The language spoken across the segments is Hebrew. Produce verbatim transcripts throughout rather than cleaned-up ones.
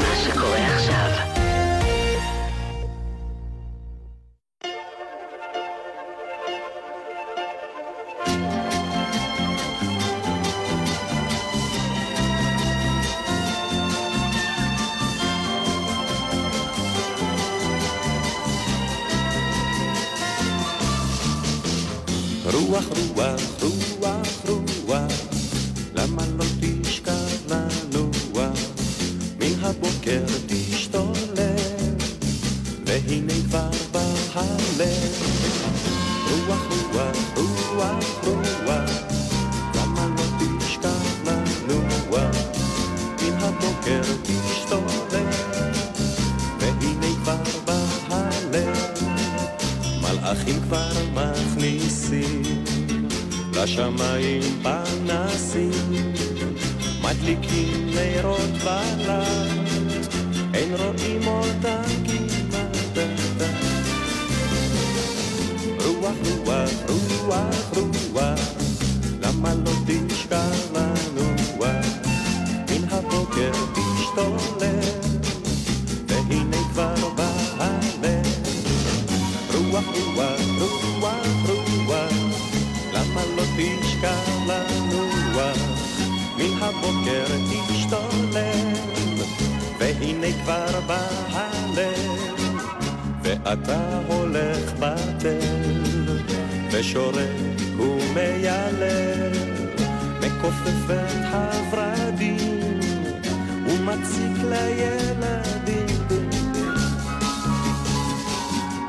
מה שקורה עכשיו. רוח, רוח, רוח, רוח, למה לא תשכח לנוח? מן הבוקר תשתולל, והנה כבר בהלל. רוח, רוח, רוח, רוח, למה לא תשכח לנוח? מן הבוקר תשתולל, והנה כבר בהלל. מלאכים כבר מכניסים לשמיים פנסים, מדליקים נרות בלט, אין רואים אותם כמעט. רוח, רוח, רוח, רוח, למה לא תשכח לנוח? מן הבוקר תשתולל, והנה כבר בהלל. רוח, רוח, רוח, רוח, למה לא תשכח לנוח? מן הבוקר תשתולל, והנה כבר בהלל. ואתה הולך בתל, ושורק ומיילל, מכופף את הורדים, ומציק לילדים.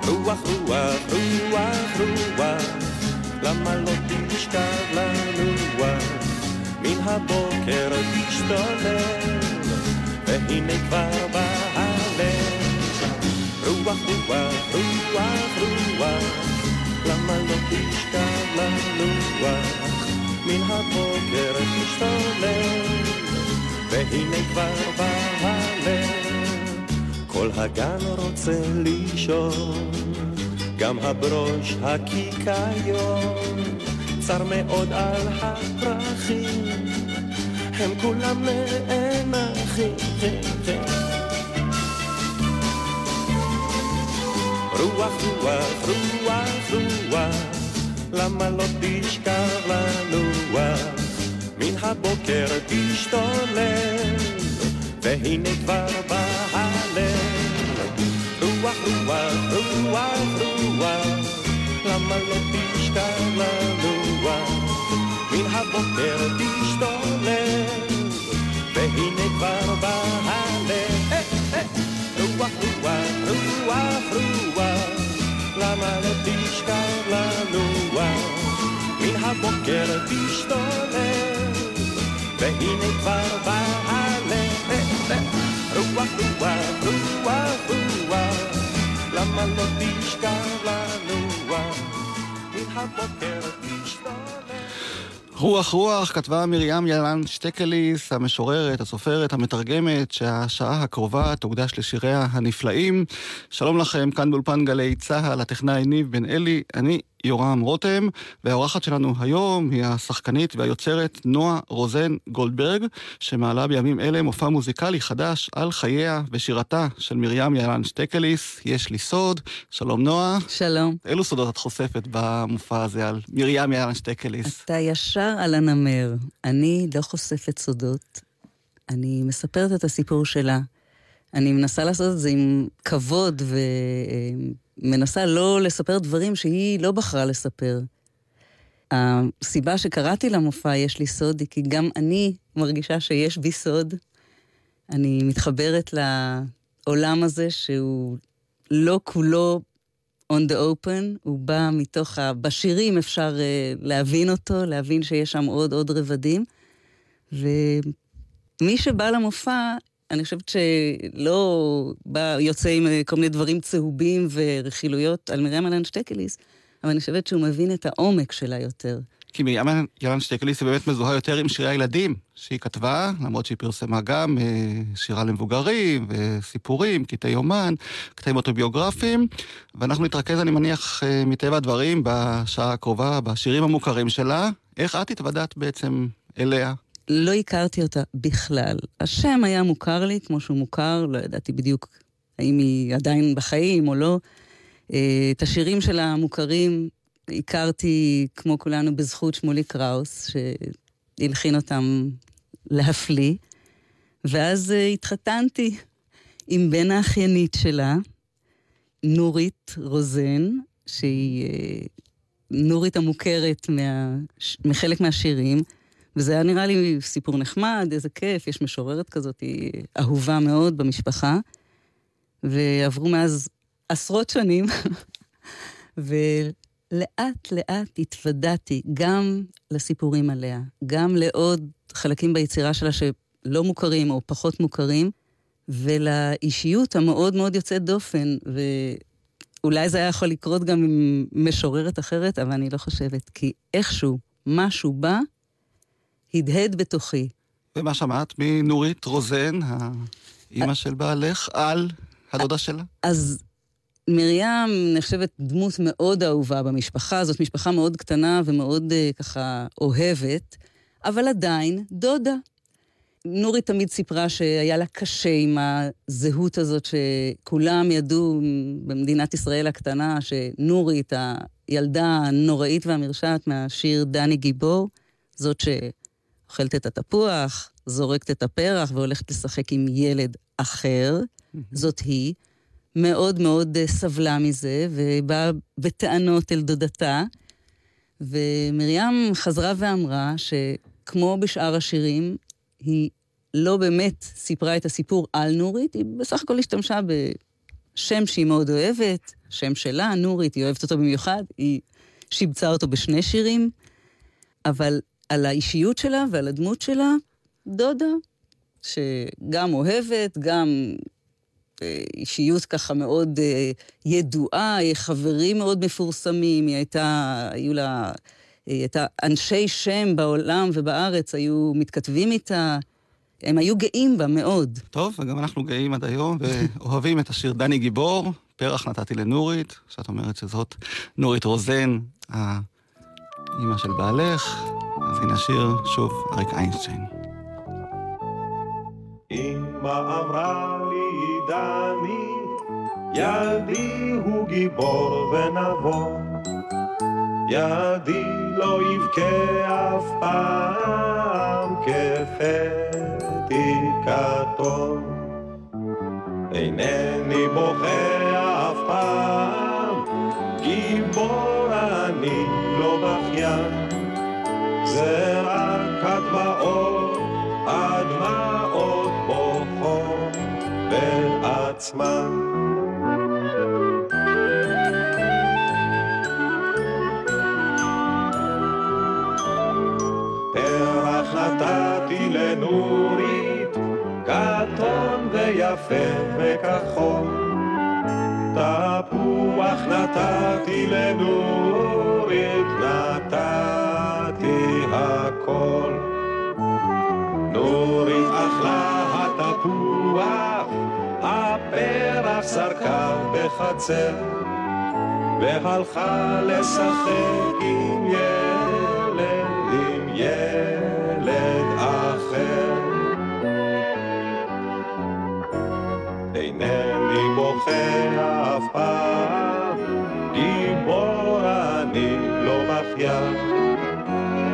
רוח, רוח, רוח, רוח, למה לא תשכח לנוח? מן הבוקר תשתולל, והנה כבר בהלל. רוח, רוח, רוח, רוח, למה לא תשכח לנוח? מן הבוקר תשתולל, והנה כבר בהלל. כל הגן רוצה לישון, גם הברוש הקיקיון, צר מאוד על הפרחים, הם כולם נאנחים. רוח, רוח, רוח, רוח, למה לא תשכח לנוח? מן הבוקר תשתולל, והנה כבר בהלל. רוח, רוח, רוח, רוח, למה לא תשכח לנוח? מן הבוקר תשתולל, והנה כבר בהלל. רוח, רוח, רוח, רוח, למה לא תשכח לנוח? מן הבוקר תשתולל, והנה כבר בהלל. רוח, רוח, רוח, רוח, למה לא תשכח לנוח? מן הבוקר תשתולל. רוח, רוח, כתבה מרים ילן שטקליס, המשוררת, הסופרת, המתרגמת, שהשעה הקרובה תוקדש לשיריה הנפלאים. שלום לכם, כאן באולפן גלי צהל, הטכנאי ניב בן אלי, אני יורם רותם, והאורחת שלנו היום היא השחקנית והיוצרת נועה רוזן גולדברג, שמעלה בימים אלה מופע מוזיקלי חדש על חייה ושירתה של מרים ילן שטקליס, יש לי סוד. שלום נועה. שלום. אילו סודות את חושפת במופע הזה על מרים ילן שטקליס? אתה ישר על הנמר. אני לא חושפת סודות. אני מספרת את הסיפור שלה. אני מנסה לעשות את זה עם כבוד ו... מנסה לא לספר דברים שהיא לא בחרה לספר. הסיבה שקראתי למופע יש לי סוד היא כי גם אני מרגישה שיש בי סוד. אני מתחברת לעולם הזה שהוא לא כולו on the open, הוא בא מתוך, ה... בשירים אפשר להבין אותו, להבין שיש שם עוד עוד רבדים, ומי שבא למופע, אני חושבת שלא בא, יוצא עם כל מיני דברים צהובים ורכילויות על מרים ילן שטקליס, אבל אני חושבת שהוא מבין את העומק שלה יותר. כי מרים ילן שטקליס היא באמת מזוהה יותר עם שירי הילדים שהיא כתבה, למרות שהיא פרסמה גם שירה למבוגרים וסיפורים, קטעי יומן, קטעים אוטוביוגרפיים, ואנחנו נתרכז, אני מניח, מטבע הדברים בשעה הקרובה, בשירים המוכרים שלה. איך את התוודעת בעצם אליה? לא הכרתי אותה בכלל. השם היה מוכר לי, כמו שהוא מוכר, לא ידעתי בדיוק האם היא עדיין בחיים או לא. את השירים שלה המוכרים הכרתי, כמו כולנו, בזכות שמולי קראוס, שהלחין אותם להפליא. ואז התחתנתי עם בן האחיינית שלה, נורית רוזן, שהיא נורית המוכרת מה... מחלק מהשירים, וזה היה נראה לי סיפור נחמד, איזה כיף, יש משוררת כזאת, היא אהובה מאוד במשפחה, ועברו מאז עשרות שנים, ולאט לאט התוודעתי גם לסיפורים עליה, גם לעוד חלקים ביצירה שלה שלא מוכרים או פחות מוכרים, ולאישיות המאוד מאוד יוצאת דופן, ואולי זה היה יכול לקרות גם עם משוררת אחרת, אבל אני לא חושבת, כי איכשהו, משהו בא, הדהד בתוכי. ומה שמעת מנורית רוזן, האמא של בעלך, על הדודה שלה? אז מרים נחשבת דמות מאוד אהובה במשפחה, זאת משפחה מאוד קטנה ומאוד ככה אוהבת, אבל עדיין דודה. נורית תמיד סיפרה שהיה לה קשה עם הזהות הזאת שכולם ידעו במדינת ישראל הקטנה, שנורית, הילדה הנוראית והמרשעת מהשיר דני גיבור, זאת ש... אוכלת את התפוח, זורקת את הפרח, והולכת לשחק עם ילד אחר, זאת היא, מאוד מאוד סבלה מזה, ובאה בטענות אל דודתה, ומרים חזרה ואמרה, שכמו בשאר השירים, היא לא באמת סיפרה את הסיפור על נורית, היא בסך הכל השתמשה בשם שהיא מאוד אוהבת, שם שלה, נורית, היא אוהבת אותו במיוחד, היא שיבצה אותו בשני שירים, אבל... על האישיות שלה ועל הדמות שלה, דודה, שגם אוהבת, גם אישיות ככה מאוד ידועה, חברים מאוד מפורסמים, היא הייתה, היו לה, היא הייתה אנשי שם בעולם ובארץ, היו מתכתבים איתה, הם היו גאים בה מאוד. טוב, וגם אנחנו גאים עד היום, ואוהבים את השיר דני גיבור, פרח נתתי לנורית, שאת אומרת שזאת נורית רוזן, האמא של בעלך, אז הנה השיר, שוב, אריק איינשטיין. אמא אמרה לי דני, ילדי הוא גיבור ונבוא, ילדי לא יבכה אף פעם כחטי כתום, אינני בוכה אף פעם, גיבור אני לא בחיין, זה רק הדמעות, הדמעות בוכות בעצמן. פרח נתתי לנורית, כתום ויפה וכחול. תפוח נתתי לנורית, נתתי הכל. נורית אכלה התפוח, הפרח זרקה בחצר, והלכה לשחק עם ילד, עם ילד אחר. אינני בוכה אף פעם, גיבור אני לא מחיין,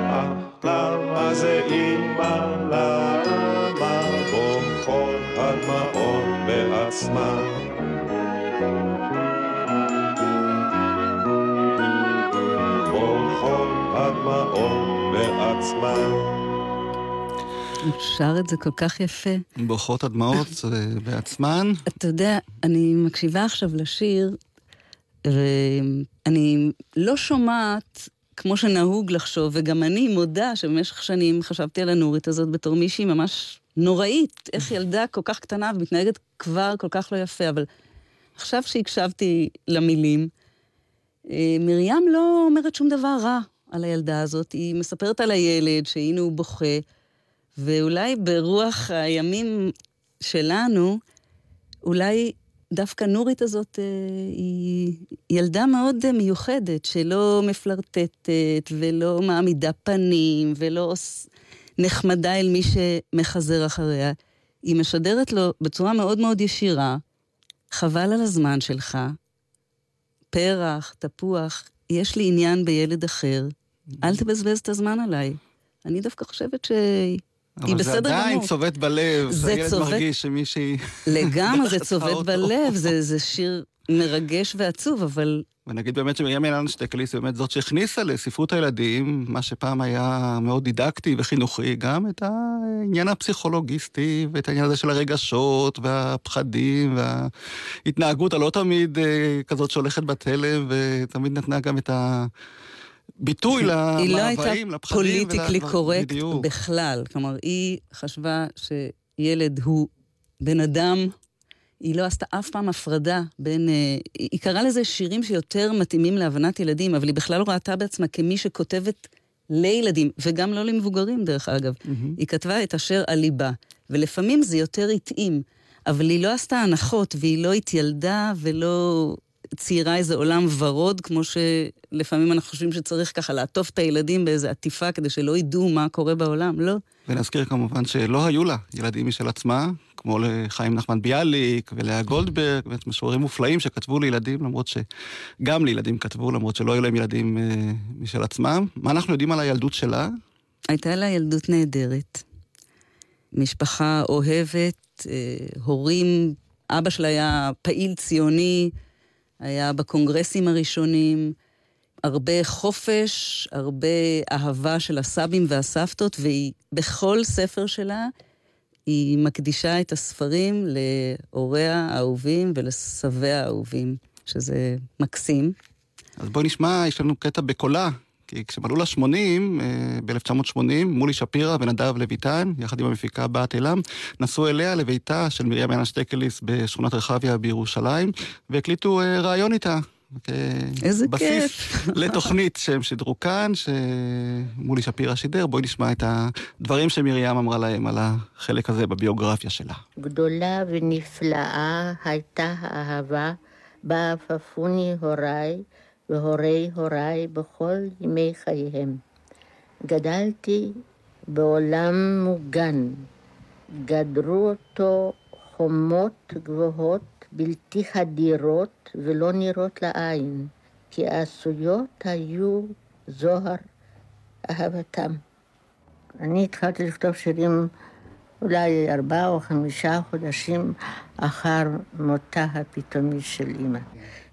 אך למה זה אימא, למה בוכות הדמעות בעצמן? בוכות הדמעות בעצמן. אפשר את זה כל כך יפה. בוכות הדמעות בעצמן. אתה יודע, אני מקשיבה עכשיו לשיר, ואני לא שומעת, כמו שנהוג לחשוב, וגם אני מודה שבמשך שנים חשבתי על הנורית הזאת בתור מישהי ממש נוראית, איך ילדה כל כך קטנה ומתנהגת כבר כל כך לא יפה, אבל עכשיו שהקשבתי למילים, מרים לא אומרת שום דבר רע על הילדה הזאת, היא מספרת על הילד שהנה הוא בוכה, ואולי ברוח הימים שלנו, אולי דווקא נורית הזאת היא ילדה מאוד מיוחדת, שלא מפלרטטת ולא מעמידה פנים ולא נחמדה אל מי שמחזר אחריה. היא משדרת לו בצורה מאוד מאוד ישירה, חבל על הזמן שלך, פרח, תפוח, יש לי עניין בילד אחר, אל תבזבז את הזמן עליי. אני דווקא חושבת שהיא בסדר גמור. אבל זה עדיין צובט בלב, הילד מרגיש שמישהי... לגמרי, זה צובט בלב, זה שיר מרגש ועצוב, אבל... ונגיד באמת שמרים ילן שטקליס, באמת זאת שהכניסה לספרות הילדים, מה שפעם היה מאוד דידקטי וחינוכי, גם את העניין הפסיכולוגיסטי, ואת העניין הזה של הרגשות, והפחדים, וההתנהגות הלא תמיד כזאת שהולכת בתלם, ותמיד נתנה גם את ה... ביטוי למעברים, לפחדים. היא לא הייתה פוליטיקלי קורקט בכלל. כלומר, היא חשבה שילד הוא בן אדם, היא לא עשתה אף פעם הפרדה בין... היא קראה לזה שירים שיותר מתאימים להבנת ילדים, אבל היא בכלל לא ראתה בעצמה כמי שכותבת לילדים, וגם לא למבוגרים דרך אגב. Mm-hmm. היא כתבה את אשר על ליבה, ולפעמים זה יותר התאים, אבל היא לא עשתה הנחות, והיא לא התילדה ולא... צעירה איזה עולם ורוד, כמו שלפעמים אנחנו חושבים שצריך ככה לעטוף את הילדים באיזו עטיפה, כדי שלא ידעו מה קורה בעולם, לא. ונזכיר כמובן שלא היו לה ילדים משל עצמה, כמו לחיים נחמן ביאליק ולאה גולדברג, ומשוררים מופלאים שכתבו לילדים, למרות שגם לילדים כתבו, למרות שלא היו להם ילדים משל עצמם. מה אנחנו יודעים על הילדות שלה? הייתה לה ילדות נהדרת. משפחה אוהבת, הורים, אבא שלה היה פעיל ציוני, היה בקונגרסים הראשונים, הרבה חופש, הרבה אהבה של הסבים והסבתות, והיא בכל ספר שלה, היא מקדישה את הספרים להוריה האהובים ולסביה האהובים, שזה מקסים. אז בואי נשמע, יש לנו קטע בקולה, כי כשמלאו לה שמונים, ב-אלף תשע מאות שמונים, מולי שפירא ונדב לויטן, יחד עם המפיקה בת אלם, נסעו אליה לביתה של מרים ילן שטקליס בשכונת רחביה בירושלים, והקליטו רעיון איתה. איזה כיף. לתוכנית שהם שידרו כאן, שמולי שפירא שידר, בואי נשמע את הדברים שמרים אמרה להם על החלק הזה בביוגרפיה שלה. גדולה ונפלאה הייתה האהבה, באפפוני הוריי, והורי הוריי בכל ימי חייהם. גדלתי בעולם מוגן, גדרו אותו חומות גבוהות בלתי חדירות ולא נראות לעין, כי עשויות היו זוהר אהבתם. אני התחלתי לכתוב שירים אולי ארבעה או חמישה חודשים אחר מותה הפתאומי של אמא.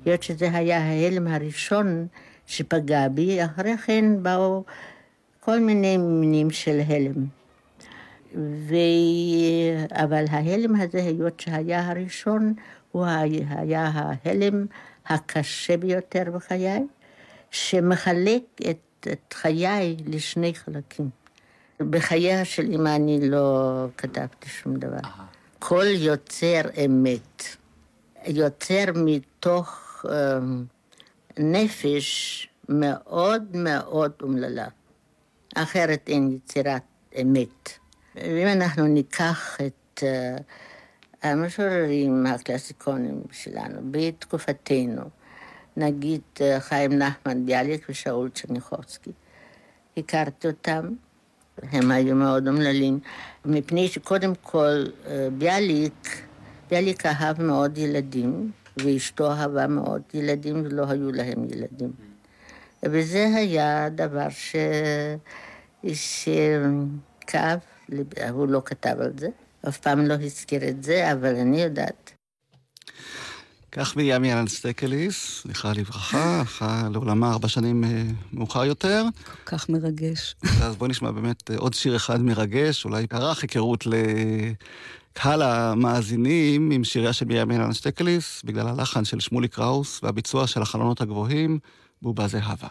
להיות שזה היה ההלם הראשון שפגע בי, אחרי כן באו כל מיני מינים של הלם. ו... אבל ההלם הזה, היות שהיה הראשון, הוא היה ההלם הקשה ביותר בחיי, שמחלק את, את חיי לשני חלקים. בחייה של אמא אני לא כתבתי שום דבר. כל יוצר אמת, יוצר מתוך נפש מאוד מאוד אומללה, אחרת אין יצירת אמת. אם אנחנו ניקח את המשוררים הקלאסיקונים שלנו בתקופתנו, נגיד חיים נחמן ביאליק ושאול צ'רניחובסקי, הכרתי אותם, הם היו מאוד אומללים, מפני שקודם כל ביאליק ביאליק אהב מאוד ילדים, ואשתו אהבה מאוד ילדים, ולא היו להם ילדים. וזה היה דבר ש... שכאב, הוא לא כתב על זה, אף פעם לא הזכיר את זה, אבל אני יודעת. כך מרים ילן שטקליס, זכרה לברכה, הלכה לעולמה ארבע שנים מאוחר יותר. כל כך מרגש. אז בואו נשמע באמת עוד שיר אחד מרגש, אולי ערך היכרות ל... קהל המאזינים עם שיריה של מרים ילן שטקליס, בגלל הלחן של שמולי קראוס והביצוע של החלונות הגבוהים, בובה זהבה.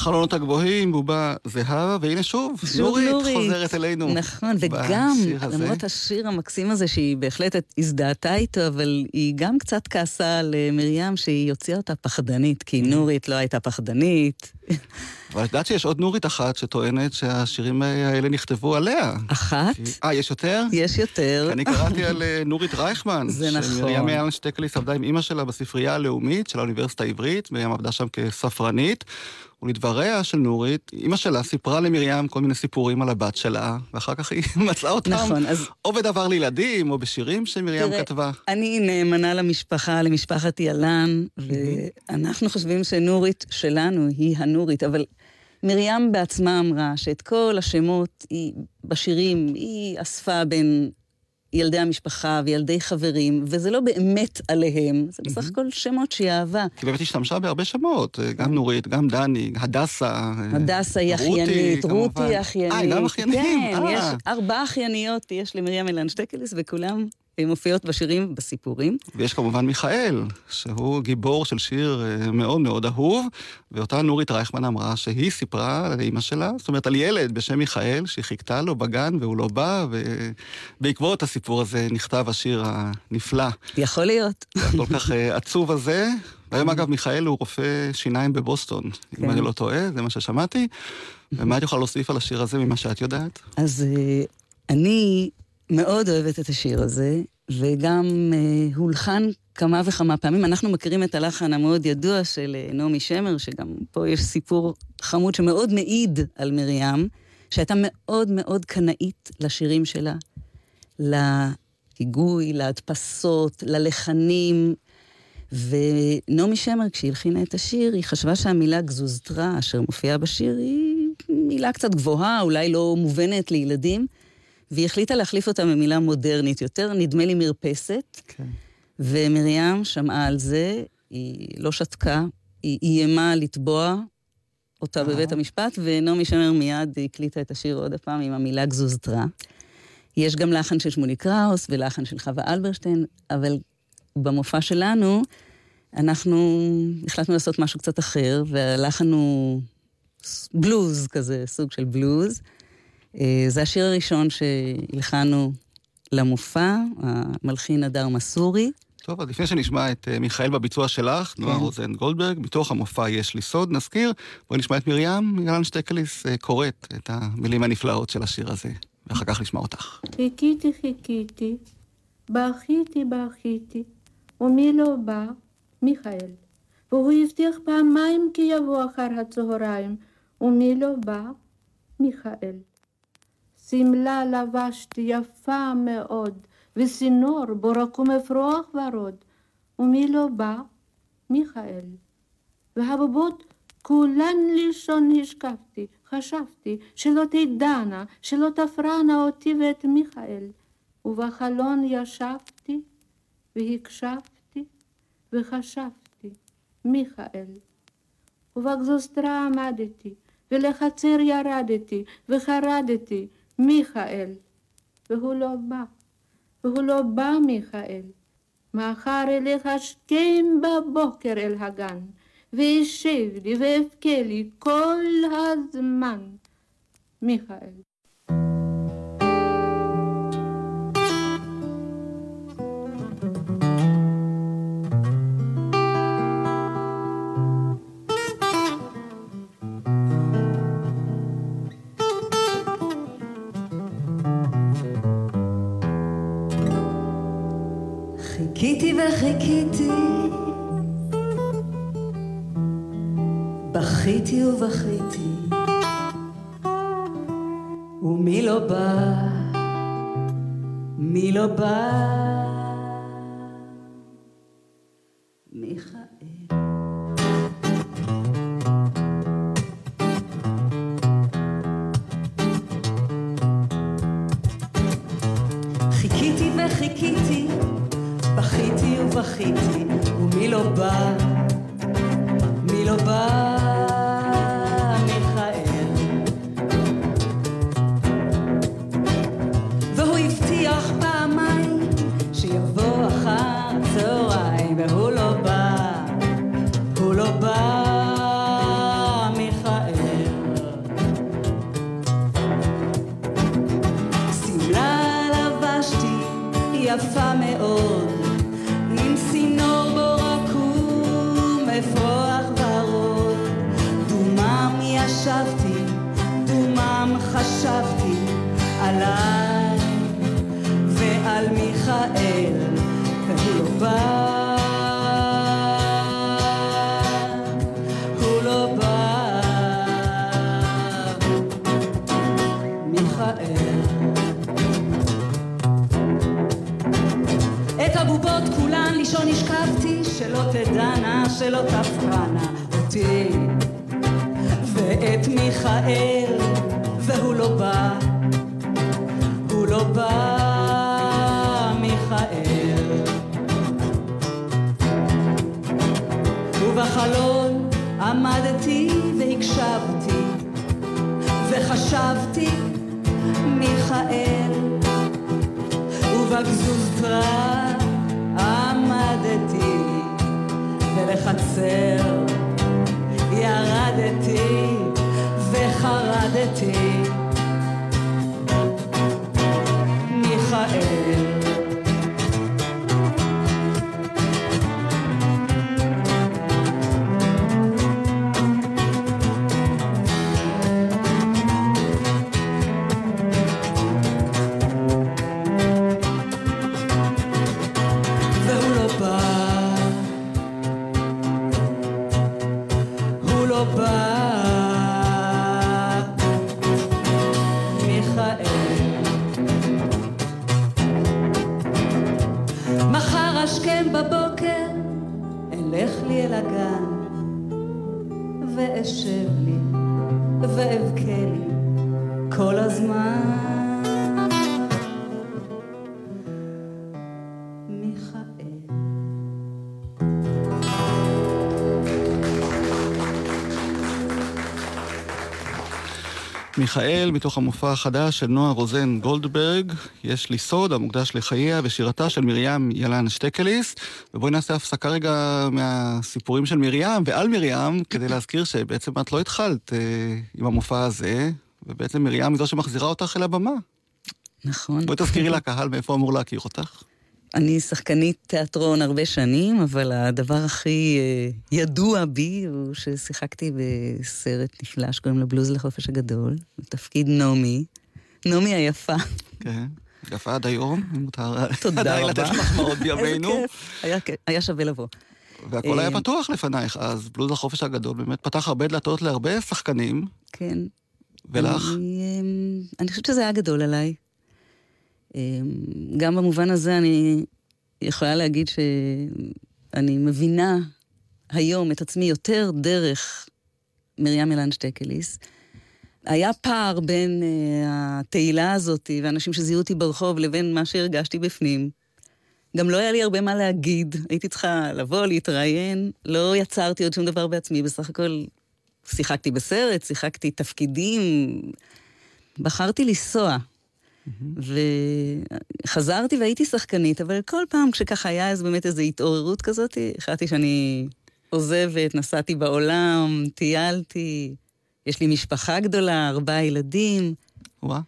חלונות הגבוהים, בובה זהבה, והנה שוב, נורית חוזרת אלינו. נכון, וגם, למרות השיר המקסים הזה, שהיא בהחלט הזדהתה איתו, אבל היא גם קצת כעסה למרים, שהיא יוציאה אותה פחדנית, כי נורית לא הייתה פחדנית. אבל את יודעת שיש עוד נורית אחת שטוענת שהשירים האלה נכתבו עליה. אחת? אה, יש יותר? יש יותר. אני קראתי על נורית רייכמן. זה נכון. שמרים ילן שטקליס עבדה עם אמא שלה בספרייה הלאומית של האוניברסיטה העברית, מרים עבדה שם כספרנית. ולדבריה של נורית, אמא שלה סיפרה למרים כל מיני סיפורים על הבת שלה, ואחר כך היא מצאה אותם, נכון, אז... או בדבר לילדים, או בשירים שמרים תראה, כתבה. אני נאמנה למשפחה, למשפחת ילן, ואנחנו חושבים שנורית שלנו היא הנורית, אבל מרים בעצמה אמרה שאת כל השמות היא, בשירים היא אספה בין ילדי המשפחה וילדי חברים, וזה לא באמת עליהם, זה בסך הכל שמות שהיא אהבה. כי באמת השתמשה בהרבה שמות, גם נורית, גם דני, הדסה, הדסה היא אחיינית, רותי היא אחיינית. אה, גם אחייניים. כן, יש ארבע אחייניות, יש למרים ילן שטקליס, וכולם מופיעות בשירים, בסיפורים. ויש כמובן מיכאל, שהוא גיבור של שיר מאוד מאוד אהוב, ואותה נורית רייכמן אמרה שהיא סיפרה לאמא שלה, זאת אומרת על ילד בשם מיכאל, שהיא חיכתה לו בגן והוא לא בא, ובעקבות הסיפור הזה נכתב השיר הנפלא. יכול להיות. כל כך עצוב הזה. והיום אגב מיכאל הוא רופא שיניים בבוסטון, אם אני לא טועה, זה מה ששמעתי. ומה את יכולה להוסיף על השיר הזה ממה שאת יודעת? אז אני... מאוד אוהבת את השיר הזה, וגם אה, הולחן כמה וכמה פעמים. אנחנו מכירים את הלחן המאוד ידוע של אה, נעמי שמר, שגם פה יש סיפור חמוד שמאוד מעיד על מרים, שהייתה מאוד מאוד קנאית לשירים שלה, להיגוי, להדפסות, ללחנים, ונעמי שמר, כשהיא הלחינה את השיר, היא חשבה שהמילה גזוזתרה, אשר מופיעה בשיר, היא מילה קצת גבוהה, אולי לא מובנת לילדים, והיא החליטה להחליף אותה במילה מודרנית יותר, נדמה לי מרפסת, okay. ומרים שמעה על זה, היא לא שתקה, היא איימה לטבוע אותה בבית המשפט, ונעמי שמר מיד הקליטה את השיר עוד הפעם עם המילה גזוזתרה. יש גם לחן של שמולי קראוס ולחן של חווה אלברשטיין, אבל במופע שלנו אנחנו החלטנו לעשות משהו קצת אחר, והלחן הוא בלוז כזה, סוג של בלוז. זה השיר הראשון שהלחנו למופע, המלחין אדר מסורי. טוב, אז לפני שנשמע את מיכאל בביצוע שלך, נועה רוזן גולדברג, בתוך המופע יש לי סוד, נזכיר, בואי נשמע את מרים ילן שטקליס קוראת את המילים הנפלאות של השיר הזה, ואחר כך נשמע אותך. חיכיתי, חיכיתי, בכיתי, בכיתי, ומי לא בא? מיכאל. והוא הבטיח פעמיים כי יבוא אחר הצהריים, ומי לא בא? מיכאל. סמלה לבשתי יפה מאוד, וסינור בורק ומפרוח ורוד, ומי לא בא? מיכאל. והבובות כולן לישון השקפתי, חשבתי, שלא תדענה, שלא תפרענה אותי ואת מיכאל. ובחלון ישבתי, והקשבתי, וחשבתי, מיכאל. ובגזוסטרה עמדתי, ולחצר ירדתי, וחרדתי, מיכאל. והוא לא בא. והוא לא בא, מיכאל. מאחר אליך השכם בבוקר אל הגן, וישב לי והפקה לי כל הזמן, מיכאל. חיכיתי וחיכיתי, בכיתי ובכיתי, ומי לא בא, מי לא בא, מיכאל. חיכיתי וחיכיתי, בכיתי ובכיתי, ומי לא בא, מי לא בא, מיכאל. והוא הבטיח פעמיים שיבוא אחר צהריים, והוא לא בא, הוא לא בא, מיכאל. שמלה לבשתי יפה מאוד, חשבתי, דומם חשבתי עליי ועל מיכאל, והוא לא בא, הוא לא בא, מיכאל. את הבובות כולן לישון השכבתי, שלא תדענה, שלא תפרענה אותי את מיכאל, והוא לא בא, הוא לא בא, מיכאל. ובחלון עמדתי והקשבתי וחשבתי, מיכאל. ובגזוזתרה עמדתי ולחצר ירדתי וחרדתי, מיכאל. מיכאל, מתוך המופע החדש של נועה רוזן גולדברג, יש לי סוד המוקדש לחייה ושירתה של מרים ילן שטקליס, ובואי נעשה הפסקה רגע מהסיפורים של מרים ועל מרים, כדי להזכיר שבעצם את לא התחלת אה, עם המופע הזה, ובעצם מרים היא זו שמחזירה אותך אל הבמה. נכון. בואי תזכירי לקהל מאיפה אמור להכיר אותך. אני שחקנית תיאטרון הרבה שנים, אבל הדבר הכי ידוע בי הוא ששיחקתי בסרט נפלא שקוראים לבלוז לחופש הגדול, בתפקיד נעמי, נעמי היפה. כן, יפה עד היום, מותר עדיין לתת מחמאות בימינו. איזה כיף, היה שווה לבוא. והכל היה פתוח לפנייך, אז בלוז לחופש הגדול באמת פתח הרבה דלתות להרבה שחקנים. כן. ולך? אני חושבת שזה היה גדול עליי. גם במובן הזה אני יכולה להגיד שאני מבינה היום את עצמי יותר דרך מרים ילן שטקליס. היה פער בין התהילה הזאת ואנשים שזיהו אותי ברחוב לבין מה שהרגשתי בפנים. גם לא היה לי הרבה מה להגיד, הייתי צריכה לבוא, להתראיין, לא יצרתי עוד שום דבר בעצמי, בסך הכל שיחקתי בסרט, שיחקתי תפקידים, בחרתי לנסוע. וחזרתי והייתי שחקנית, אבל כל פעם כשככה היה אז באמת איזו התעוררות כזאת, החלטתי שאני עוזבת, נסעתי בעולם, טיילתי, יש לי משפחה גדולה, ארבעה ילדים. וואה.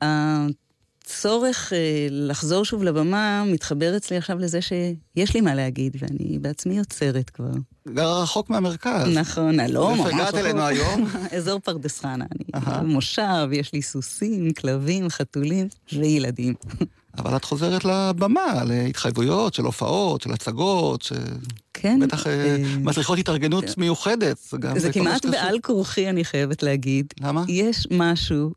הצורך לחזור שוב לבמה מתחבר אצלי עכשיו לזה שיש לי מה להגיד, ואני בעצמי יוצרת כבר. רחוק מהמרכז. נכון, לא, ממש. הגעת אלינו היום. אזור פרדס חנה, אני מושב, יש לי סוסים, כלבים, חתולים וילדים. אבל את חוזרת לבמה, להתחייבויות של הופעות, של הצגות, שבטח מצריכות התארגנות מיוחדת. זה כמעט בעל כורחי, אני חייבת להגיד. למה? יש משהו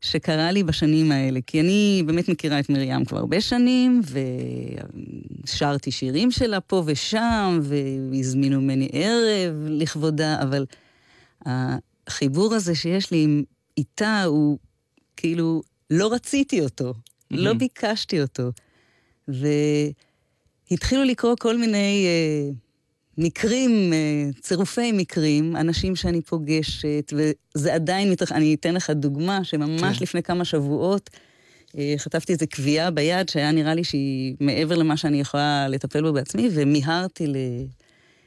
שקרה לי בשנים האלה, כי אני באמת מכירה את מרים כבר הרבה שנים, ושרתי שירים שלה פה ושם, והזמינו ממני ערב לכבודה, אבל החיבור הזה שיש לי איתה, הוא כאילו, לא רציתי אותו, mm-hmm. לא ביקשתי אותו, והתחילו לקרוא כל מיני אה, מקרים, אה, צירופי מקרים, אנשים שאני פוגשת, וזה עדיין מתרח... אני אתן לך דוגמה, שממש כן. לפני כמה שבועות, אה, חטפתי איזו קביעה ביד, שהיה נראה לי שהיא מעבר למה שאני יכולה לטפל בו בעצמי, ומיהרתי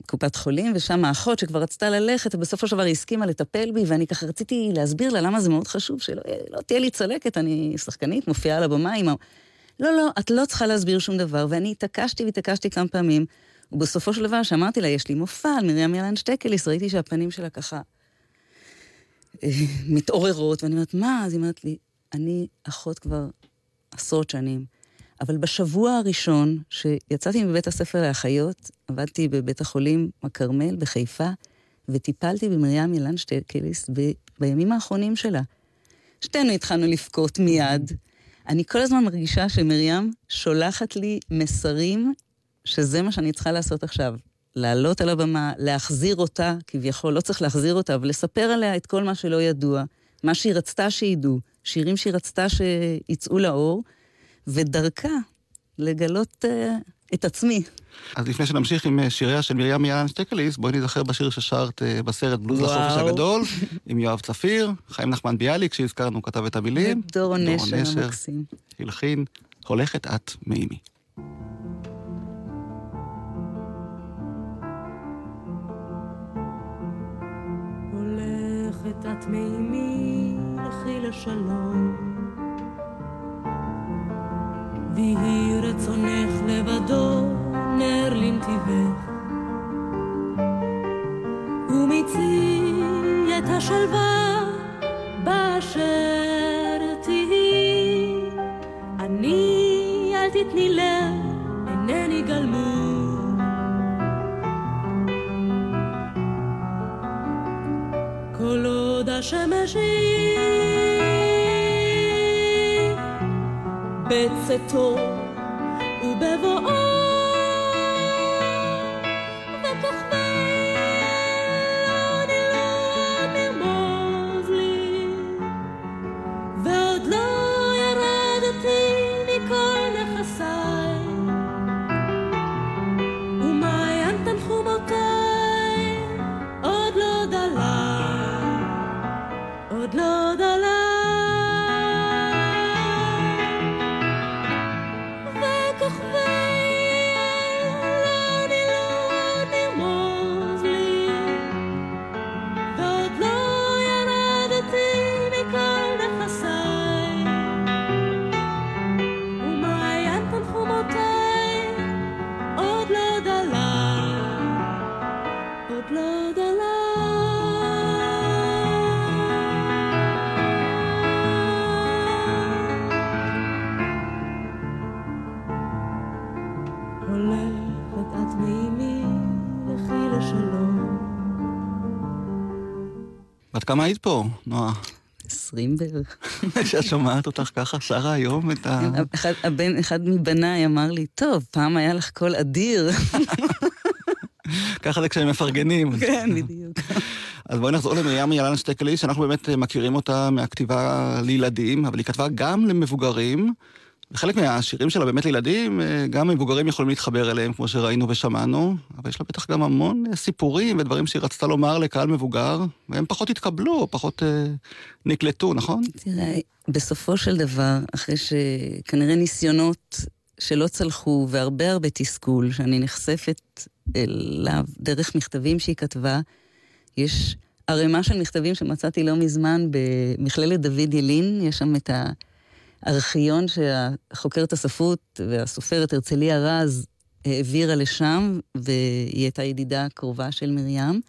לקופת חולים, ושם האחות שכבר רצתה ללכת, בסופו של דבר היא הסכימה לטפל בי, ואני ככה רציתי להסביר לה למה זה מאוד חשוב, שלא לא תהיה לי צלקת, אני שחקנית, מופיעה על הבמה, עם... לא, לא, את לא צריכה להסביר שום דבר, ואני התעקשתי והתעקשתי כמה פעמים, ובסופו של דבר שאמרתי לה, יש לי מופע על מרים ילן שטקליס, ראיתי שהפנים שלה ככה מתעוררות, ואני אומרת, מה? אז היא אומרת לי, אני אחות כבר עשרות שנים, אבל בשבוע הראשון שיצאתי מבית הספר לאחיות, עבדתי בבית החולים הכרמל בחיפה, וטיפלתי במרים ילן שטקליס ב- בימים האחרונים שלה. שתינו התחלנו לפקוט מיד, אני כל הזמן מרגישה שמרים שולחת לי מסרים, שזה מה שאני צריכה לעשות עכשיו, לעלות על הבמה, להחזיר אותה, כביכול לא צריך להחזיר אותה, אבל לספר עליה את כל מה שלא ידוע, מה שהיא רצתה שידעו, שירים שהיא רצתה שיצאו לאור, ודרכה לגלות uh, את עצמי. אז לפני שנמשיך עם שיריה של מרים ילן שטקליס, בואי נזכר בשיר ששרת uh, בסרט בלוז לחופש הגדול, עם יואב צפיר, חיים נחמן ביאליק, שהזכרנו, כתב את המילים, דורו נשר, המקסים. הלחין, הולכת את מאימי. את את מימי לכי לשלום ויהי רצונך לבדו נר לנתיבך ומצי את השלווה באשר תהי אני אל תתני לב אינני גלמות כל עוד השמשי בצאתו ובבואו וכחמל עוד לא נרמוז לי ועוד לא ירדתי מכל נכסיי ומעיין תנחום אותי עוד לא דלה עוד לא דלה בת כמה היית פה, נועה? עשרים בערך. שאת שומעת אותך ככה, שרה היום את ה... אחד מבניי אמר לי, טוב, פעם היה לך קול אדיר. ככה זה כשהם מפרגנים. כן, בדיוק. אז בואי נחזור למרים ילן שטקליס, שאנחנו באמת מכירים אותה מהכתיבה לילדים, אבל היא כתבה גם למבוגרים, וחלק מהשירים שלה באמת לילדים, גם מבוגרים יכולים להתחבר אליהם, כמו שראינו ושמענו, אבל יש לה בטח גם המון סיפורים ודברים שהיא רצתה לומר לקהל מבוגר, והם פחות התקבלו, פחות נקלטו, נכון? תראה, בסופו של דבר, אחרי שכנראה ניסיונות שלא צלחו, והרבה הרבה תסכול, שאני נחשפת אליו דרך מכתבים שהיא כתבה, יש ערימה של מכתבים שמצאתי לא מזמן במכללת דוד ילין, יש שם את ה... ארכיון שהחוקרת הספרות והסופרת הרצליה רז העבירה לשם, והיא הייתה ידידה קרובה של מרים,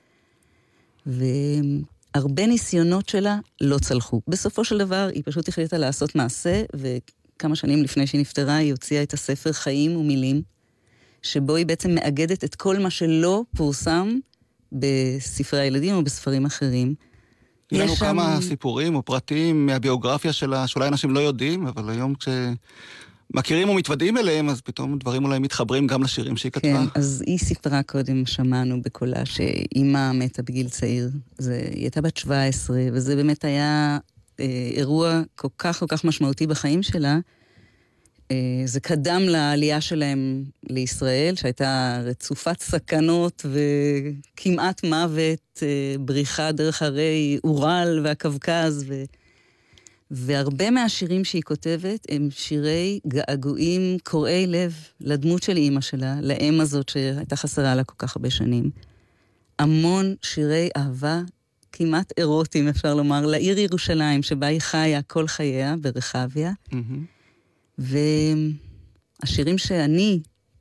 והרבה ניסיונות שלה לא צלחו. בסופו של דבר היא פשוט החליטה לעשות מעשה, וכמה שנים לפני שהיא נפטרה היא הוציאה את הספר חיים ומילים, שבו היא בעצם מאגדת את כל מה שלא פורסם בספרי הילדים או בספרים אחרים. יש לנו כמה סיפורים או פרטים מהביוגרפיה שלה, שאולי אנשים לא יודעים, אבל היום כשמכירים או מתוודעים אליהם, אז פתאום דברים אולי מתחברים גם לשירים שהיא כתבה. כן, אז היא סיפרה קודם, שמענו בקולה, שאימא מתה בגיל צעיר. היא הייתה בת שבע עשרה, וזה באמת היה אירוע כל כך כל כך משמעותי בחיים שלה. זה קדם לעלייה שלהם לישראל, שהייתה רצופת סכנות וכמעט מוות, בריחה דרך הרי אורל והקווקז, ו... והרבה מהשירים שהיא כותבת הם שירי געגועים קוראי לב לדמות של אימא שלה, לאם הזאת שהייתה חסרה לה כל כך הרבה שנים. המון שירי אהבה, כמעט אירוטיים אפשר לומר, לעיר ירושלים שבה היא חיה כל חייה ברחביה, mm-hmm. והשירים שאני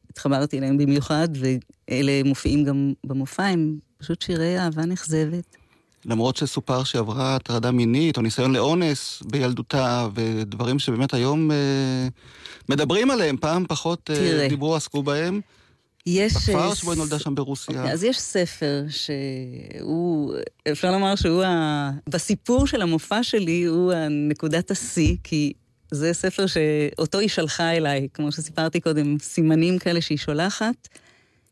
התחברתי אליהם במיוחד, ואלה מופיעים גם במופע, הם פשוט שירי אהבה נכזבת. למרות שסופר שעברה הטרדה מינית, או ניסיון לאונס בילדותה, ודברים שבאמת היום אה, מדברים עליהם, פעם פחות אה, דיברו, עסקו בהם. בכפר שבו היא נולדה שם ברוסיה. אוקיי, אז יש ספר שהוא, אפשר לומר שהוא, ה... בסיפור של המופע שלי, הוא נקודת השיא, כי... זה ספר שאותו היא שלחה אליי, כמו שסיפרתי קודם, סימנים כאלה שהיא שולחת,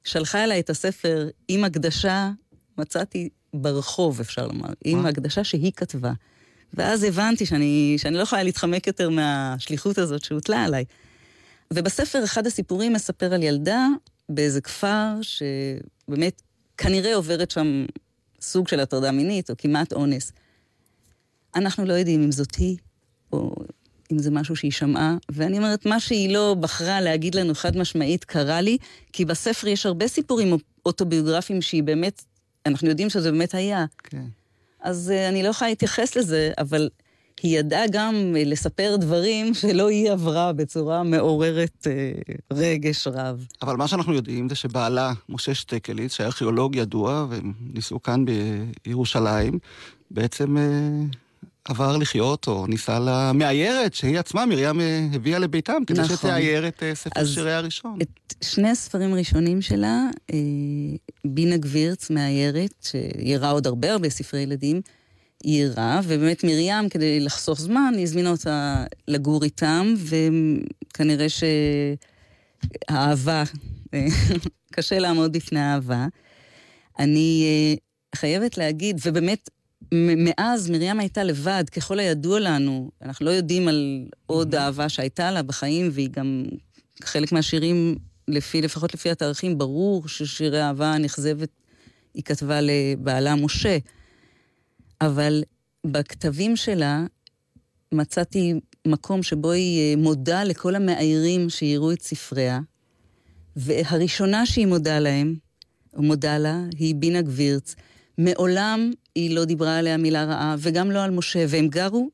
שלחה אליי את הספר עם הקדשה, מצאתי ברחוב אפשר לומר, עם הקדשה שהיא כתבה. ואז הבנתי שאני, שאני לא יכולה להתחמק יותר מהשליחות הזאת שהוטלה עליי. ובספר אחד הסיפורים מספר על ילדה באיזה כפר שבאמת כנראה עוברת שם סוג של הטרדה מינית או כמעט אונס. אנחנו לא יודעים אם זאת היא או... אם זה משהו שהיא שמעה, ואני אומרת, מה שהיא לא בחרה להגיד לנו חד משמעית קרה לי, כי בספר יש הרבה סיפורים אוטוביוגרפיים שהיא באמת, אנחנו יודעים שזה באמת היה. Okay. אז uh, אני לא יכולה להתייחס לזה, אבל היא ידעה גם uh, לספר דברים שלא היא עברה בצורה מעוררת uh, רגש רב. אבל מה שאנחנו יודעים זה שבעלה, משה שטקליס, שהיה ארכיאולוג ידוע, וניסו כאן בירושלים, בעצם... Uh... עבר לחיות או ניסה למאיירת, שהיא עצמה מרים הביאה לביתם, כדי נכון. שתאייר את ספר שיריה הראשון. את שני הספרים ראשונים שלה, בינה גבירץ מאיירת, שירה עוד הרבה הרבה ספרי ילדים, היא ירה, ובאמת מרים, כדי לחסוך זמן, הזמינה אותה לגור איתם, וכנראה שהאהבה, קשה לעמוד בפני האהבה. אני חייבת להגיד, ובאמת, מאז מרים הייתה לבד, ככל הידוע לנו, אנחנו לא יודעים על עוד אהבה שהייתה לה בחיים, והיא גם חלק מהשירים, לפי, לפחות לפי התאריכים, ברור ששירי אהבה הנכזבת, היא כתבה לבעלה משה. אבל בכתבים שלה מצאתי מקום שבו היא מודה לכל המאיירים שיראו את ספריה, והראשונה שהיא מודה להם, או מודה לה, היא בינה גבירץ. מעולם היא לא דיברה עליה מילה רעה, וגם לא על משה, והם גרו,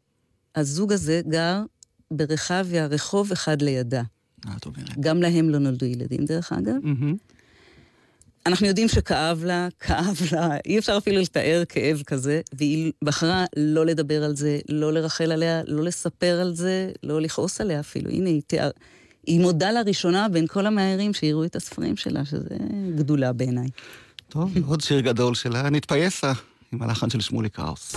הזוג הזה גר ברחביה, רחוב אחד לידה. גם להם לא נולדו ילדים, דרך אגב. אנחנו יודעים שכאב לה, כאב לה, אי אפשר אפילו לתאר כאב כזה, והיא בחרה לא לדבר על זה, לא לרחל עליה, לא לספר על זה, לא לכעוס עליה אפילו. הנה, היא, תיאר... היא מודה לראשונה בין כל המאיירים שיראו את הספרים שלה, שזה גדולה בעיניי. טוב, עוד שיר גדול שלה, נתפייסה, עם הלחן של שמולי קראוס.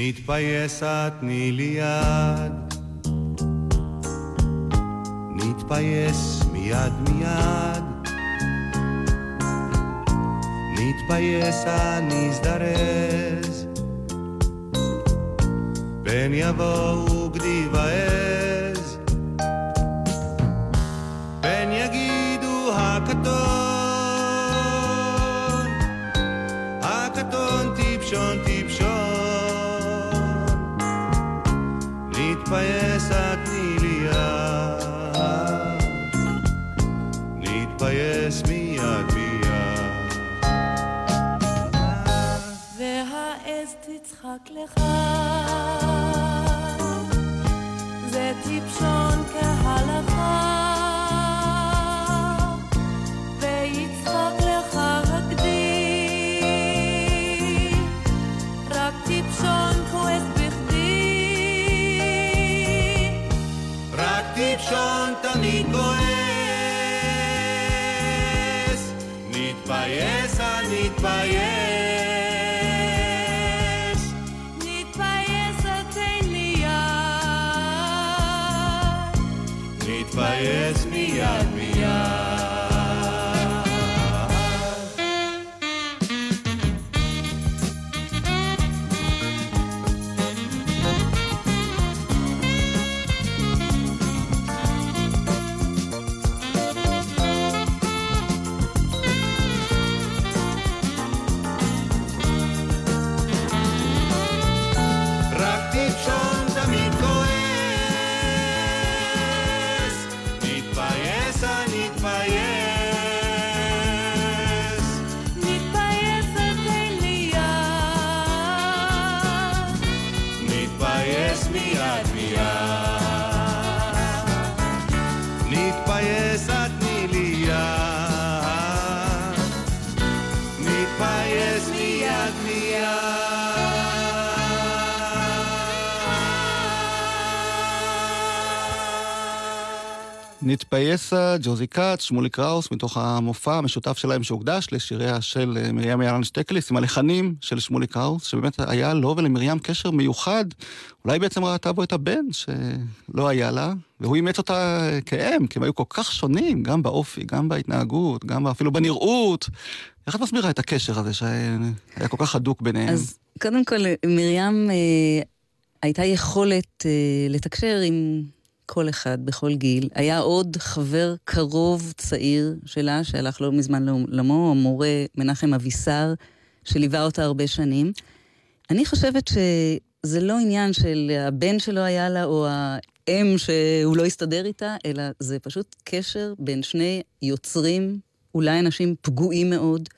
נתפייסה תני לי יד, נתפייס מיד מיד, נתפייסה נזדרז, פן יבואו גדי ועז, פן יגידו הקטון, הקטון טיפשון טיפשון, נתפייס תני לי יד, נתפייס מיד מיד, והעז תצחק לך, זה טיפשון כהלכה, ויצחק לך רק די, רק טיפשון כועס שון תמיד כועס, נתפייס נתפייס, נתפייס תן לי יד, נתפייס מיד מיד. נתפייסה, ג'וזי כץ, שמולי קראוס, מתוך המופע המשותף שלהם שהוקדש לשיריה של מרים ילן שטקליס, עם הלחנים של שמולי קראוס, שבאמת היה לו ולמרים קשר מיוחד, אולי בעצם ראתה בו את הבן שלא היה לה, והוא אימץ אותה כאם, כי הם היו כל כך שונים, גם באופי, גם בהתנהגות, גם אפילו בנראות. איך את מסבירה את הקשר הזה שהיה כל כך חדוק ביניהם? אז קודם כל, מרים אה, הייתה יכולת אה, לתקשר עם... כל אחד, בכל גיל. היה עוד חבר קרוב צעיר שלה, שהלך לא מזמן לעולמו, המורה מנחם אביסר, שליווה אותה הרבה שנים. אני חושבת שזה לא עניין של הבן שלו היה לה, או האם שהוא לא הסתדר איתה, אלא זה פשוט קשר בין שני יוצרים, אולי אנשים פגועים מאוד,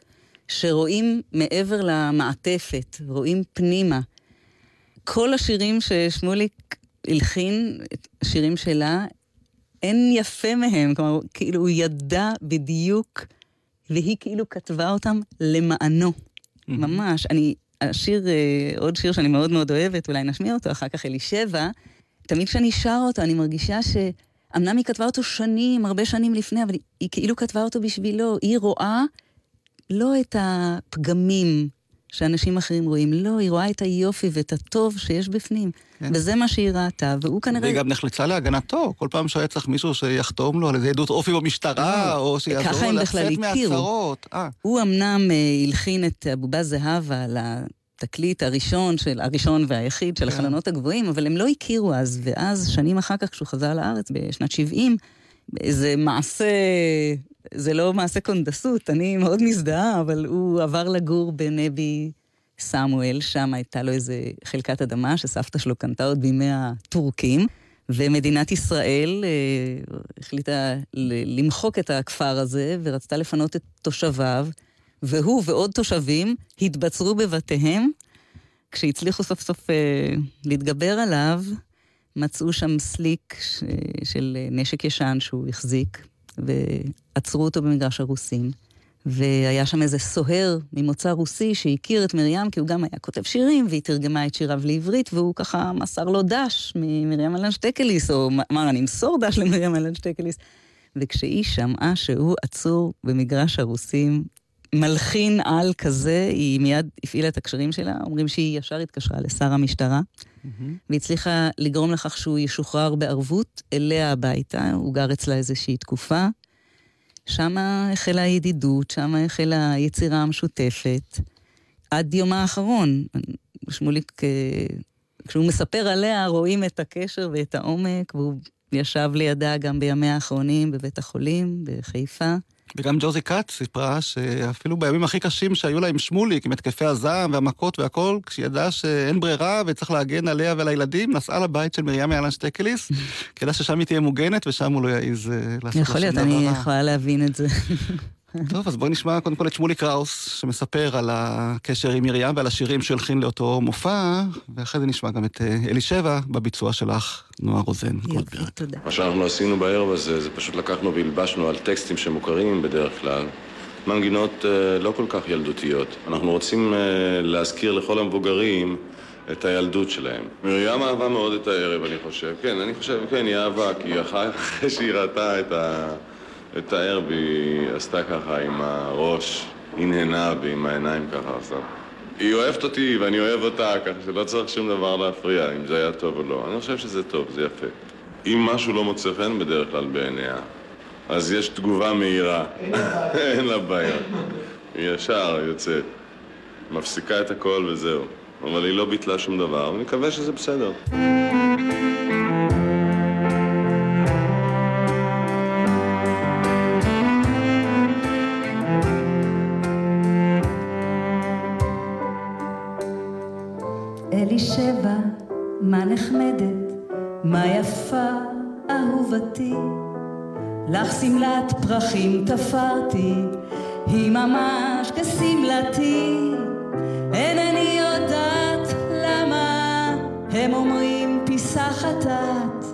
שרואים מעבר למעטפת, רואים פנימה. כל השירים ששמוליק הלחין, שירים שלה, אין יפה מהם, כלומר, כאילו הוא ידע בדיוק, והיא כאילו כתבה אותם למענו, mm-hmm. ממש. אני, השיר, עוד שיר שאני מאוד מאוד אוהבת, אולי נשמיע אותו, אחר כך אלישבע, תמיד כשאני שר אותו, אני מרגישה שאמנם היא כתבה אותו שנים, הרבה שנים לפני, אבל היא, היא כאילו כתבה אותו בשבילו, היא רואה לא את הפגמים, שאנשים אחרים רואים, לא, היא רואה את היופי ואת הטוב שיש בפנים, כן. וזה מה שהיא ראתה, והוא כנראה... והיא גם נחלצה להגנתו, כל פעם שהיה צריך מישהו שיחתום לו על איזה עדות אופי במשטרה, או שיעזור לו לצאת מהצרות. אה. הוא אמנם הלחין את הבובה זהבה לתקליט הראשון, של, הראשון והיחיד של כן. החלונות הגבוהים, אבל הם לא הכירו אז, ואז שנים אחר כך, כשהוא חזר לארץ, בשנת שבעים, איזה מעשה... זה לא מעשה קונדסות, אני מאוד מזדהה, אבל הוא עבר לגור בנבי סמואל, שם הייתה לו איזה חלקת אדמה שסבתא שלו קנתה עוד בימי הטורקים, ומדינת ישראל אה, החליטה ל- למחוק את הכפר הזה, ורצתה לפנות את תושביו, והוא ועוד תושבים התבצרו בבתיהם, כשהצליחו סוף סוף אה, להתגבר עליו, מצאו שם סליק ש... של נשק ישן שהוא החזיק, ועצרו אותו במגרש הרוסים. והיה שם איזה סוהר ממוצא רוסי שהכיר את מרים, כי הוא גם היה כותב שירים, והיא תרגמה את שיריו לעברית, והוא ככה מסר לו דש ממרים ילן שטקליס, או אמר, אני מסור דש למרים ילן שטקליס. וכשהיא שמעה שהוא עצור במגרש הרוסים, מלחין על כזה, היא מיד הפעילה את הקשרים שלה, אומרים שהיא ישר התקשרה לשר המשטרה, mm-hmm. והצליחה לגרום לכך שהוא ישוחרר בערבות אליה הביתה, הוא גר אצלה איזושהי תקופה, שם החלה הידידות, שם החלה היצירה המשותפת, עד יום האחרון, שמוליק, כשהוא מספר עליה, רואים את הקשר ואת העומק, והוא ישב לידה גם בימי האחרונים, בבית החולים, בחיפה, וגם ג'וזי כץ סיפרה שאפילו בימים הכי קשים שהיו לה עם שמוליק, עם התקפי הזעם והמכות והכל, כשהיא ידעה שאין ברירה וצריך להגן עליה ועל הילדים, נסעה לבית של מרים ילן שטקליס, כי ידעה ששם היא תהיה מוגנת ושם הוא לא יעיז לעשות. יכול להיות, אני יכולה להבין את זה. טוב, אז בואי נשמע קודם כל את שמולי קראוס, שמספר על הקשר עם מרים ועל השירים שהלחין לאותו מופע, ואחרי זה נשמע גם את אלישבע בביצוע שלך, נועה רוזן גולדברג. תודה. מה שאנחנו עשינו בערב הזה, זה פשוט לקחנו והלבשנו על טקסטים שמוכרים בדרך כלל, מנגינות לא כל כך ילדותיות. אנחנו רוצים להזכיר לכל המבוגרים את הילדות שלהם. מרים אהבה מאוד את הערב, אני חושב. כן, אני חושב, כן, היא אהבה, כי אחרי שהיא ראתה את ה... את הערב היא עשתה ככה עם הראש, היא נהנה ועם העיניים ככה עשה. היא אוהבת אותי ואני אוהב אותה, ככה שלא צריך שום דבר להפריע, אם זה היה טוב או לא. אני חושב שזה טוב, זה יפה. אם משהו לא מוצא חן בדרך כלל בעיניה, אז יש תגובה מהירה. אין לה בעיה. היא ישר יוצאת, מפסיקה את הכל וזהו. אבל היא לא ביטלה שום דבר, ואני מקווה שזה בסדר. אלישבע, מה נחמדת, מה יפה אהובתי, לך סמלת פרחים תפרתי, היא ממש כסמלתי. אינני יודעת למה הם אומרים פיסה חטאת,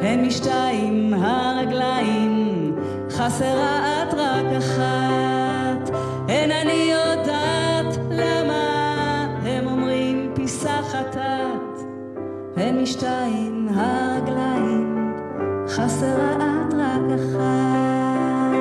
הן משתיים הרגליים, חסרה את רק אחת. אינני יודעת למה פיסה חטאת, הן משתיים הרגליים, חסרה את רק אחת.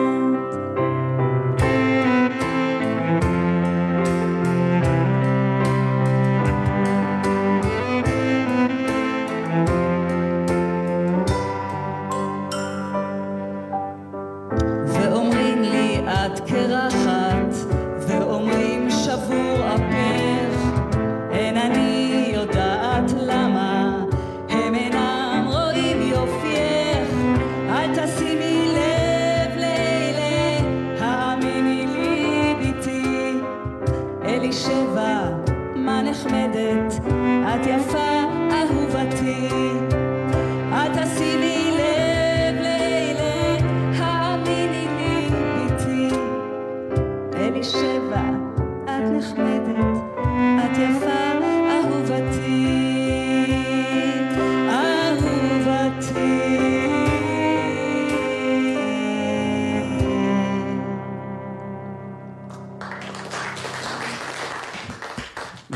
ואומרים לי את קרחת, ואומרים שבור אפך, אני יודעת למה הם אינם רואים יופייך. אל תשימי לב לילה, האמיני לי ביתי. אלישבע, מה נחמדת, את יפה אהובתי. אל תשימי לב לילה, האמיני לי ביתי. אלישבע, את נחמדת, את יפה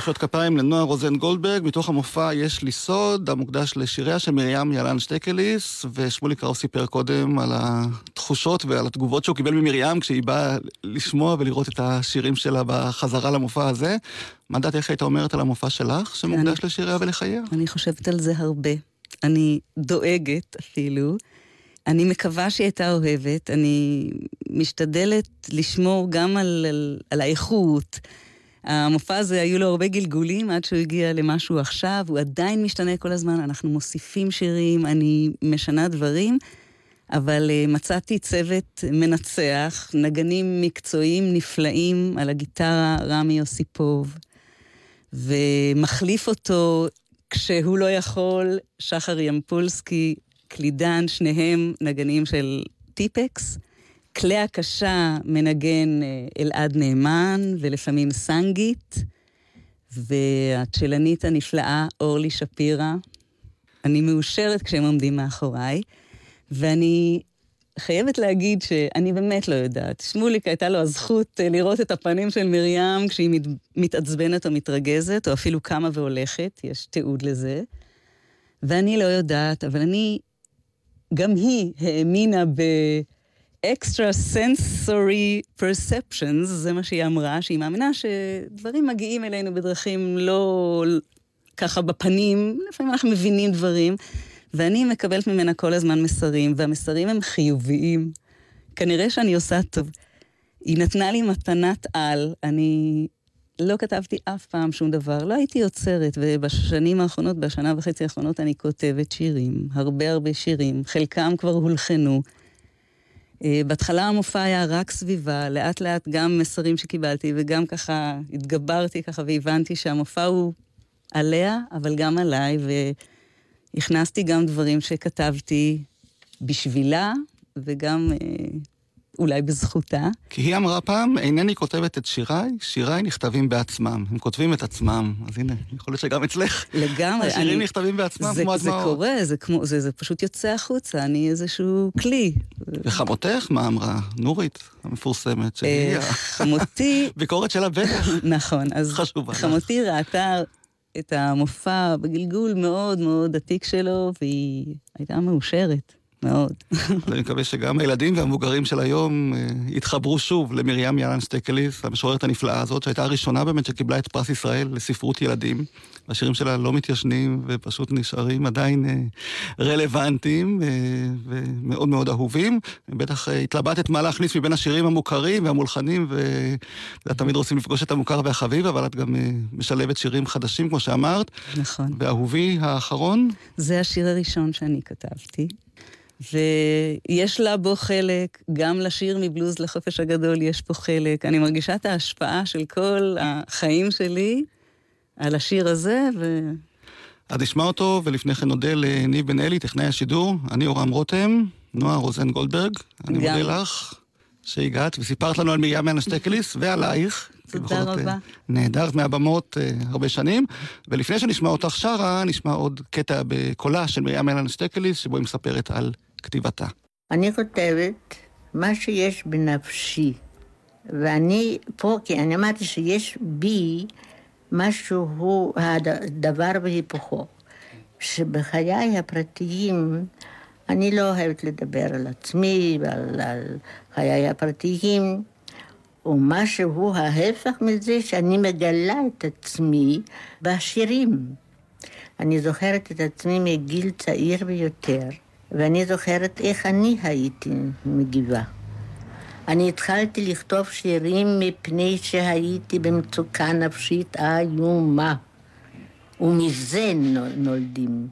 שוט כפיים לנועה רוזן גולדברג. מתוך המופע יש לי סוד, המוקדש לשיריה של מרים ילן שטקליס, ושמולי קראוס סיפר קודם על התחושות ועל התגובות שהוא קיבל ממרים כשהיא באה לשמוע ולראות את השירים שלה בחזרה למופע הזה. מה דעת איך הייתה אומרת על המופע שלך, שמוקדש אני, לשיריה ולחייה? אני חושבת על זה הרבה. אני דואגת אפילו. אני מקווה שהיא הייתה אוהבת. אני משתדלת לשמור גם על, על, על האיכות. המופע הזה היו לו הרבה גלגולים עד שהוא הגיע למשהו עכשיו, הוא עדיין משתנה כל הזמן, אנחנו מוסיפים שירים, אני משנה דברים, אבל מצאתי צוות מנצח, נגנים מקצועיים נפלאים על הגיטרה, רמי יוסיפוב, ומחליף אותו כשהוא לא יכול, שחר ימפולסקי, קלידן, שניהם נגנים של טיפקס, כלי הקשה מנגן אלעד נאמן, ולפעמים סנגית, והצ'לנית הנפלאה אורלי שפירא. אני מאושרת כשהם עומדים מאחוריי, ואני חייבת להגיד שאני באמת לא יודעת. שמוליק הייתה לו הזכות לראות את הפנים של מרים כשהיא מתעצבנת או מתרגזת, או אפילו קמה והולכת, יש תיעוד לזה. ואני לא יודעת, אבל אני, גם היא האמינה ב-extrasensory perceptions, זה מה שהיא אמרה, שהיא מאמינה שדברים מגיעים אלינו בדרכים לא ככה בפנים, לפעמים אנחנו מבינים דברים, ואני מקבלת ממנה כל הזמן מסרים, והמסרים הם חיוביים. כנראה שאני עושה טוב. היא נתנה לי מתנת על, אני לא כתבתי אף פעם שום דבר, לא הייתי יוצרת, ובשנים האחרונות, בשנה וחצי האחרונות, אני כותבת שירים, הרבה הרבה שירים, חלקם כבר הולחנו. בהתחלה המופע היה רק סביבה, לאט לאט גם מסרים שקיבלתי, וגם ככה התגברתי ככה, והבנתי שהמופע הוא עליה, אבל גם עליי, ו... הכנסתי גם דברים שכתבתי בשבילה, וגם אה, אולי בזכותה. כי היא אמרה פעם, אינני כותבת את שיריי, שיריי נכתבים בעצמם. הם כותבים את עצמם, אז הנה, יכול להיות שגם אצלך. לגמרי. השירים אני... נכתבים בעצמם זה, כמו הדמעות. זה הדמר. קורה, זה, כמו, זה, זה פשוט יוצא החוצה, אני איזשהו כלי. וחמותך, מה אמרה? נורית, המפורסמת שהיא. חמותי. ביקורת של הבטח. נכון, אז חשובה. חמותי ראתה את המופע בגלגול מאוד מאוד עתיק שלו, והיא הייתה מאושרת, מאוד. אני מקווה שגם הילדים והמבוגרים של היום התחברו שוב למרים ילן שטקליס, המשוררת הנפלאה הזאת, שהייתה הראשונה באמת שקיבלה את פרס ישראל לספרות ילדים. השירים שלה לא מתיישנים ופשוט נשארים עדיין רלוונטיים ומאוד מאוד אהובים. בטח התלבטת מה להכניס מבין השירים המוכרים והמולחנים, ותמיד רוצים לפגוש את המוכר והחביב, אבל את גם משלבת שירים חדשים, כמו שאמרת. נכון. ואהובי האחרון? זה השיר הראשון שאני כתבתי. ויש לה בו חלק, גם לשיר מבלוז לחופש הגדול יש פה חלק. אני מרגישה את ההשפעה של כל החיים שלי על השיר הזה, ו... אז נשמע אותו, ולפני כן נודה לניב בן אלי, טכנאי השידור. אני יורם רותם, נועה רוזן גולדברג. אני גם... מודה לך שהגעת, וסיפרת לנו על מרים ילן שטקליס, ועלייך. תודה רבה. נהדרת מהבמות הרבה שנים. ולפני שנשמע אותך שרה, נשמע עוד קטע בקולה של מרים ילן שטקליס, שבו היא מספרת על כתיבתה. אני כותבת מה שיש בנפשי. ואני פה, כי אני אמרתי שיש בי משהו הוא הדבר בהיפוכו, שבחיי הפרטיים אני לא אוהבת לדבר על עצמי ועל חיי הפרטיים, ומשהו ההפך מזה שאני מגלה את עצמי בשירים. אני זוכרת את עצמי מגיל צעיר ביותר, ואני זוכרת איך אני הייתי מגיבה. אני התחלתי לכתוב שירים מפני שהייתי במצוקה נפשית איומה, ומזה נולדים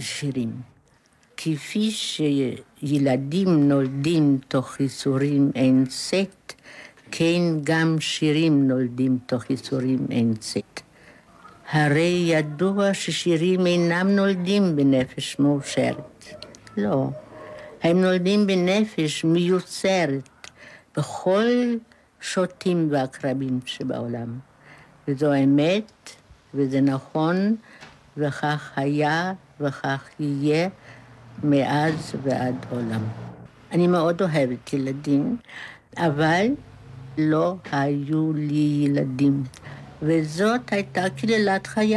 שירים. כפי שילדים נולדים תוך ייסורים אין סט, כן גם שירים נולדים תוך ייסורים אין סט. הרי ידוע ששירים אינם נולדים בנפש מאושרת. לא, הם נולדים בנפש מיוצרת, בכל שוטים והקרבים שבעולם. וזו האמת, וזה נכון, וכך היה, וכך יהיה, מאז ועד עולם. אני מאוד אוהבת ילדים, אבל לא היו לי ילדים. וזאת הייתה קללת חיי.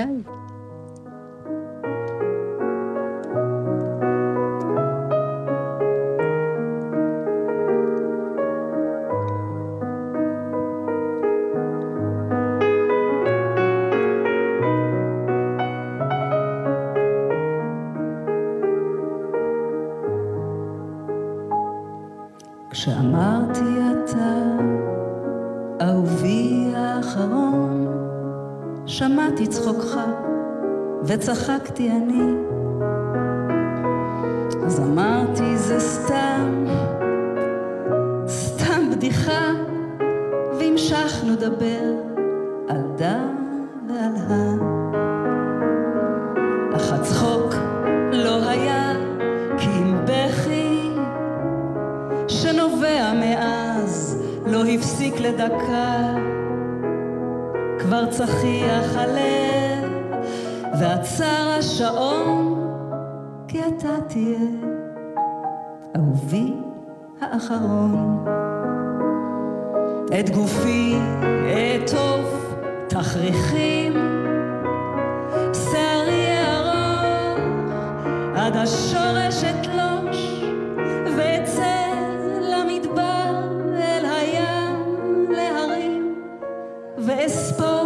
וצחקתי אני, אז אמרתי זה סתם, סתם בדיחה, והמשכנו לדבר על דם ועל ה. אך הצחוק לא היה כאם בכי, שנובע מאז לא הפסיק לדקה, כבר צחיח הלב, ועצר השעון, כי אתה תהיה אהובי האחרון. את גופי, את אוף, תחריכים, שערי ארוך, עד השורש אתלוש, ואצא למדבר, אל הים, להרים, ואספור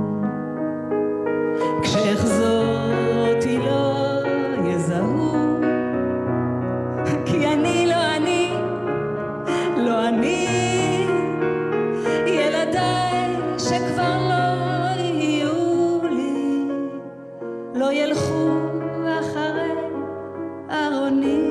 כשאחזור אותי לא יזהו, כי אני לא אני, לא אני. ילדיי שכבר לא יהיו לי, לא ילכו אחרי ארוני.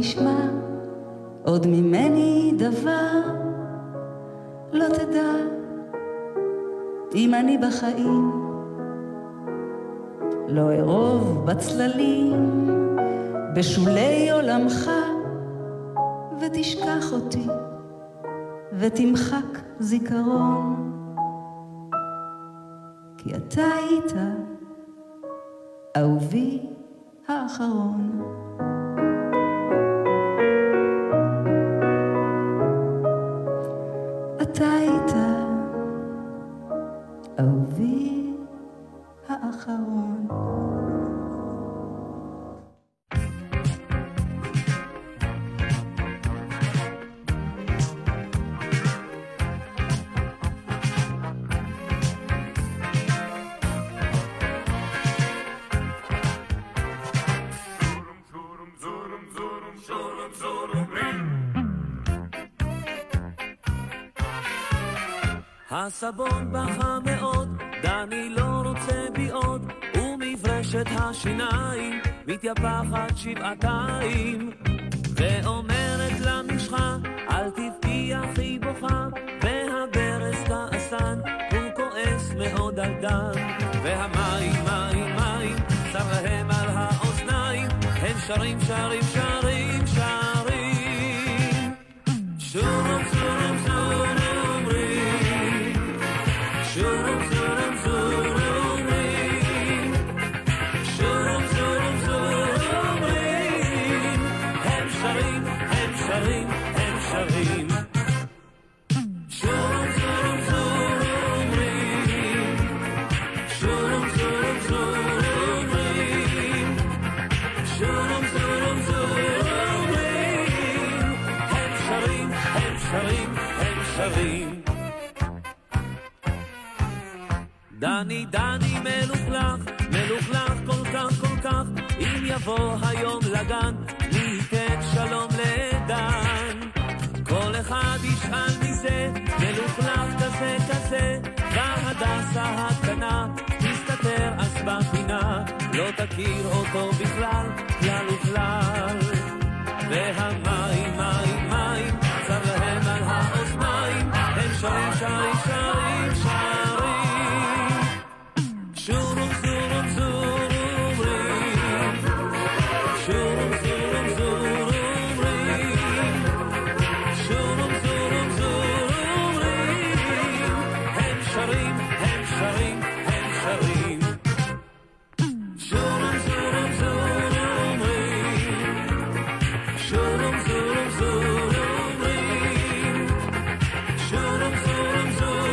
תשמע עוד ממני דבר, לא תדע אם אני בחיים. לא ערוב בצללים בשולי עולמך, ותשכח אותי ותמחק זיכרון, כי אתה היית אהובי האחרון. אתה היית אהובי האחרון. הסבון בכה מאוד, דני לא רוצה בי עוד, ומברשת השיניים מתייפחת שבעתיים, ואומרת למשחה אל תבכי אחי בוכה, והברס כעסן הוא כועס מאוד על דן, והמים מים מים שרהם על האוזניים, הם שרים שרים שרים שרים שורם שורם שורם Shurum, shurum, shurum, ring. Shurum, shurum, shurum, ring. Hem sharim, hem sharim, hem sharim. Shurum, shurum, shurum, ring. Shurum, shurum, shurum, ring. Shurum, shurum, shurum, ring. Hem sharim, hem sharim, hem sharim. דני, דני מלוכלך, מלוכלך כל כך כל כך, אם יבוא היום לגן, ניתן שלום לדן. כל אחד ישאל מזה, מלוכלך כזה כזה, והדסה הקטנה, תסתתר אז בפינה, לא תכיר אותו בכלל, כלל וכלל. והמים, מים, מים, צר להם על האוזניים, הם שרים, שרים, שרים, שרים. Shurum, shurum, shurum, ring. Shurum, shurum, shurum, ring. Shurum, shurum, shurum, ring. Hem sharim, hem sharim, hem sharim. Shurum, shurum, shurum, ring. Shurum, shurum, shurum, ring. Shurum, shurum, shurum, ring.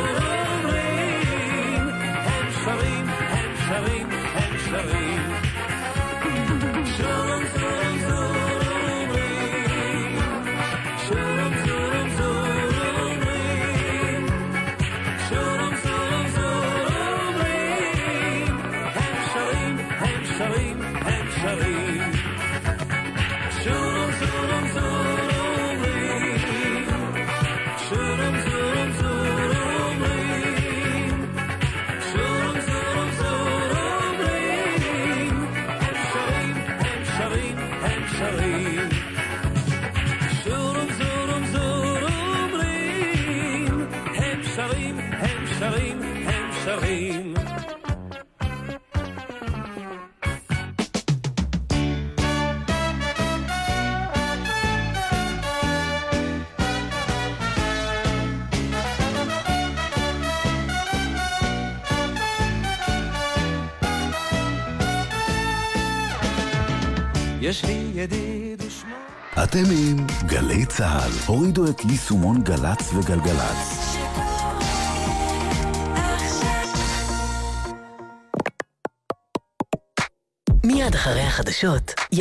שרים שורם זורם זורם רים הם שרים הם שרים הם שרים יש לי ידיד ושמור. אתם עם גלי צהל. הורידו את ליסומון גלץ וגלגלץ. מיד אחרי החדשות.